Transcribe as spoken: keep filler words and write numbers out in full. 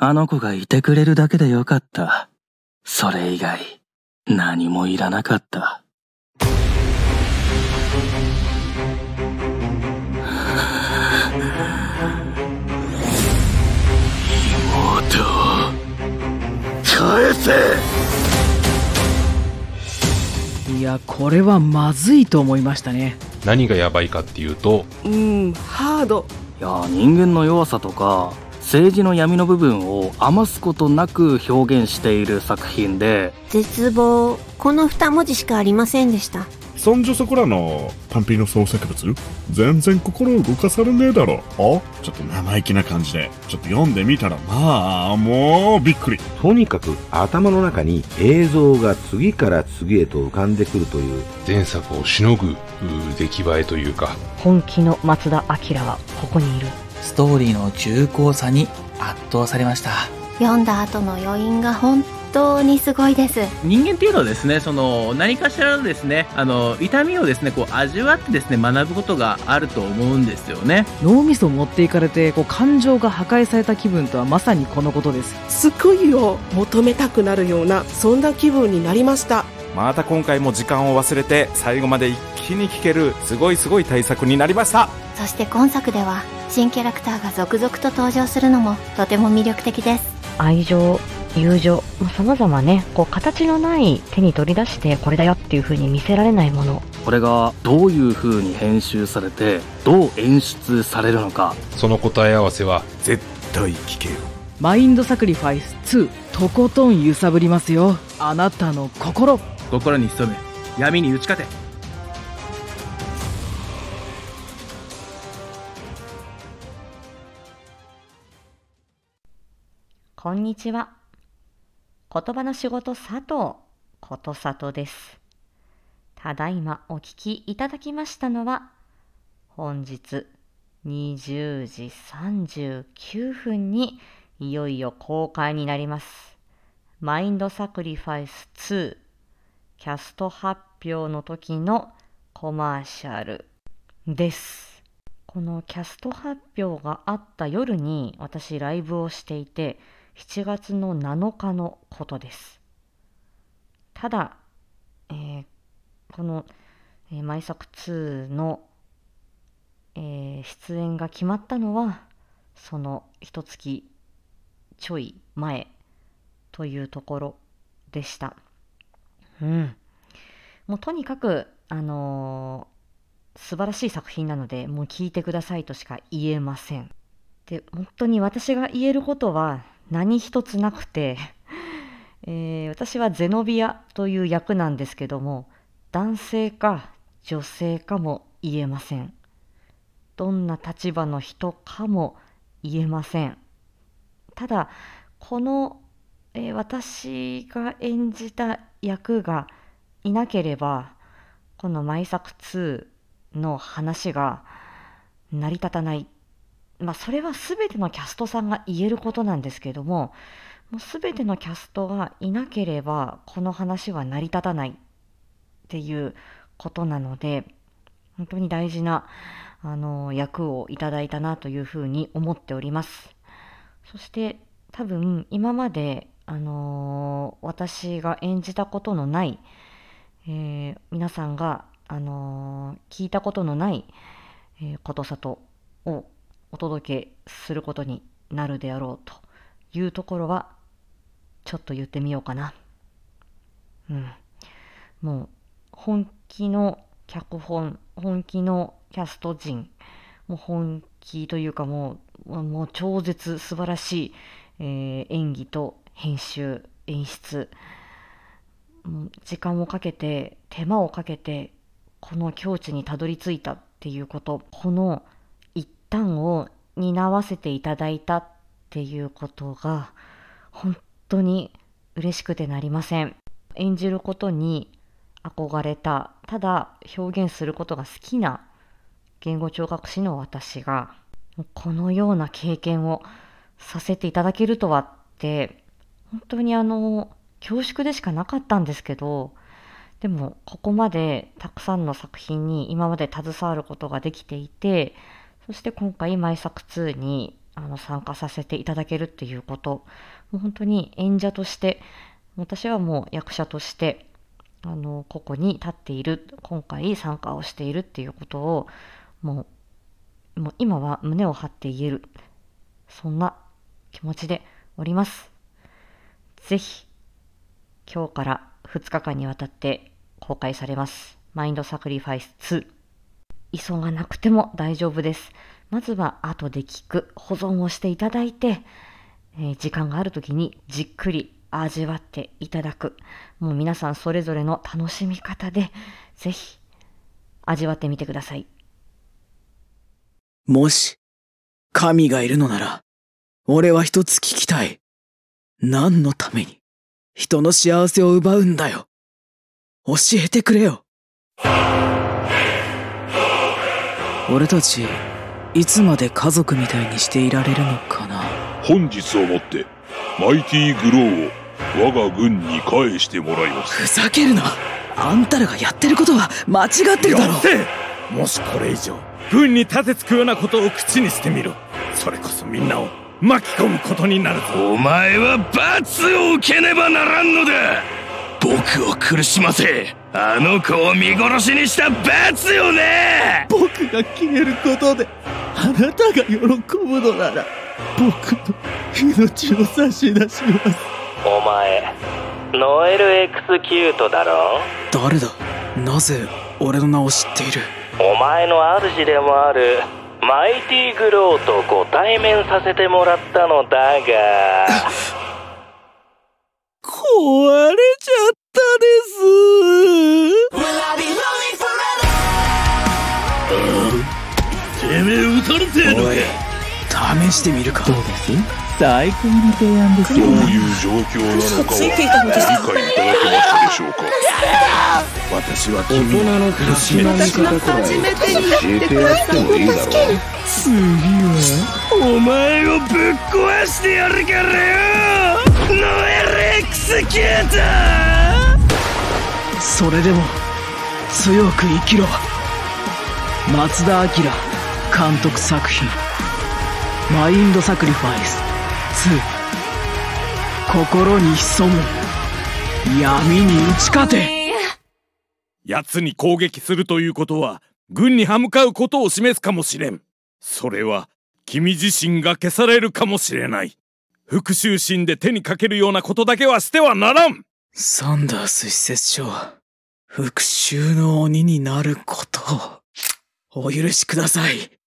あの子がいてくれるだけでよかった。それ以外、何もいらなかった。妹を返せ。いや、これはまずいと思いましたね。何がやばいかっていうと、うん、ハード。いや、人間の弱さとか政治の闇の部分を余すことなく表現している作品で、絶望、この二文字しかありませんでした。そんじょそこらのパンピーの創作物、全然心を動かされねえだろ。あ、ちょっと生意気な感じでちょっと読んでみたら、まあもうびっくり。とにかく頭の中に映像が次から次へと浮かんでくるという、前作をしのぐ出来栄えというか、本気の松田明はここにいる。ストーリーの重厚さに圧倒されました。読んだ後の余韻が本当にすごいです。人間っていうのはですね、その何かしらのですね、あの痛みをですね、こう味わってですね、学ぶことがあると思うんですよね。脳みそを持っていかれて、こう感情が破壊された気分とはまさにこのことです。救いを求めたくなるような、そんな気分になりました。また今回も時間を忘れて最後まで一気に聴ける、すごいすごい大作になりました。そして今作では新キャラクターが続々と登場するのもとても魅力的です。愛情、友情、さまざまね、こう形のない手に取り出してこれだよっていう風に見せられないもの、これがどういう風に編集されてどう演出されるのか、その答え合わせは絶対聞けよ。マインドサクリファイスツー、とことん揺さぶりますよ、あなたの心。心に潜む闇に打ち勝て。こんにちは。言葉の仕事佐藤ことさとです。ただいまお聞きいただきましたのは、本日にじゅうじさんじゅうきゅうふんにいよいよ公開になりますマインドサクリファイスツーキャスト発表の時のコマーシャルです。このキャスト発表があった夜に私ライブをしていて、しちがつのなのかのことです。ただ、えー、この、えー、毎作ツーの、えー、出演が決まったのはその一月ちょい前というところでした。うん、もうとにかく、あのー、素晴らしい作品なので、もう聞いてくださいとしか言えません。で、本当に私が言えることは何一つなくて、えー、私はゼノビアという役なんですけども、男性か女性かも言えません。どんな立場の人かも言えません。ただこの、えー、私が演じた役がいなければ、この毎作ツーの話が成り立たない。まあ、それは全てのキャストさんが言えることなんですけども、もう全てのキャストがいなければこの話は成り立たないっていうことなので、本当に大事なあの役をいただいたなというふうに思っております。そして多分今まで、あのー、私が演じたことのない、えー、皆さんが、あのー、聞いたことのない、えー、ことさとをお届けすることになるであろうというところはちょっと言ってみようかな。うん、もう本気の脚本、本気のキャスト陣、もう本気というかもう、もう超絶素晴らしい、えー、演技と編集、演出、時間をかけて手間をかけてこの境地にたどり着いたっていうこと、この負担を担わせていただいたっていうことが本当に嬉しくてなりません。演じることに憧れた、ただ表現することが好きな言語聴覚士の私がこのような経験をさせていただけるとはって本当にあの恐縮でしかなかったんですけど、でもここまでたくさんの作品に今まで携わることができていて、そして今回毎作ツーにあの参加させていただけるっていうこと、もう本当に演者として、私はもう役者としてあのここに立っている、今回参加をしているっていうことをもう、もう今は胸を張って言える、そんな気持ちでおります。ぜひ今日からふつかかんにわたって公開されますマインドサクリファイスツー、急がなくても大丈夫です。まずは後で聞く、保存をしていただいて、えー、時間があるときにじっくり味わっていただく。もう皆さんそれぞれの楽しみ方でぜひ味わってみてください。もし神がいるのなら、俺は一つ聞きたい。何のために人の幸せを奪うんだよ。教えてくれよ。俺たちいつまで家族みたいにしていられるのかな。本日をもってマイティーグローを我が軍に返してもらいます。ふざけるな。あんたらがやってることは間違ってるだろ。やって、もしこれ以上軍に立てつくようなことを口にしてみろ。それこそみんなを巻き込むことになるぞ。お前は罰を受けねばならんのだ。僕を苦しませ、あの子を見殺しにした罰よね。僕が消えることであなたが喜ぶのなら、僕の命を差し出します。お前ノエル・エクスキュートだろ。誰だ。なぜ俺の名を知っている。お前の主でもあるマイティグローとご対面させてもらったのだが壊れちゃったです。てめえ撃たれてんのか。試してみるか。どうです。最高の提案ですよ。どういう状況なのかは理解いただけましたでしょうか。私は君を苦しめない方から教えてやってもいいだろう。次はお前をぶっ壊してやるからよ、ノエル・エクスキューター。それでも強く生きろ。松田明監督作品マインドサクリファイスツー、心に潜む闇に打ち勝て。奴に攻撃するということは軍に歯向かうことを示すかもしれん。それは君自身が消されるかもしれない。復讐心で手にかけるようなことだけはしてはならん。サンダース施設長、復讐の鬼になることをお許しください。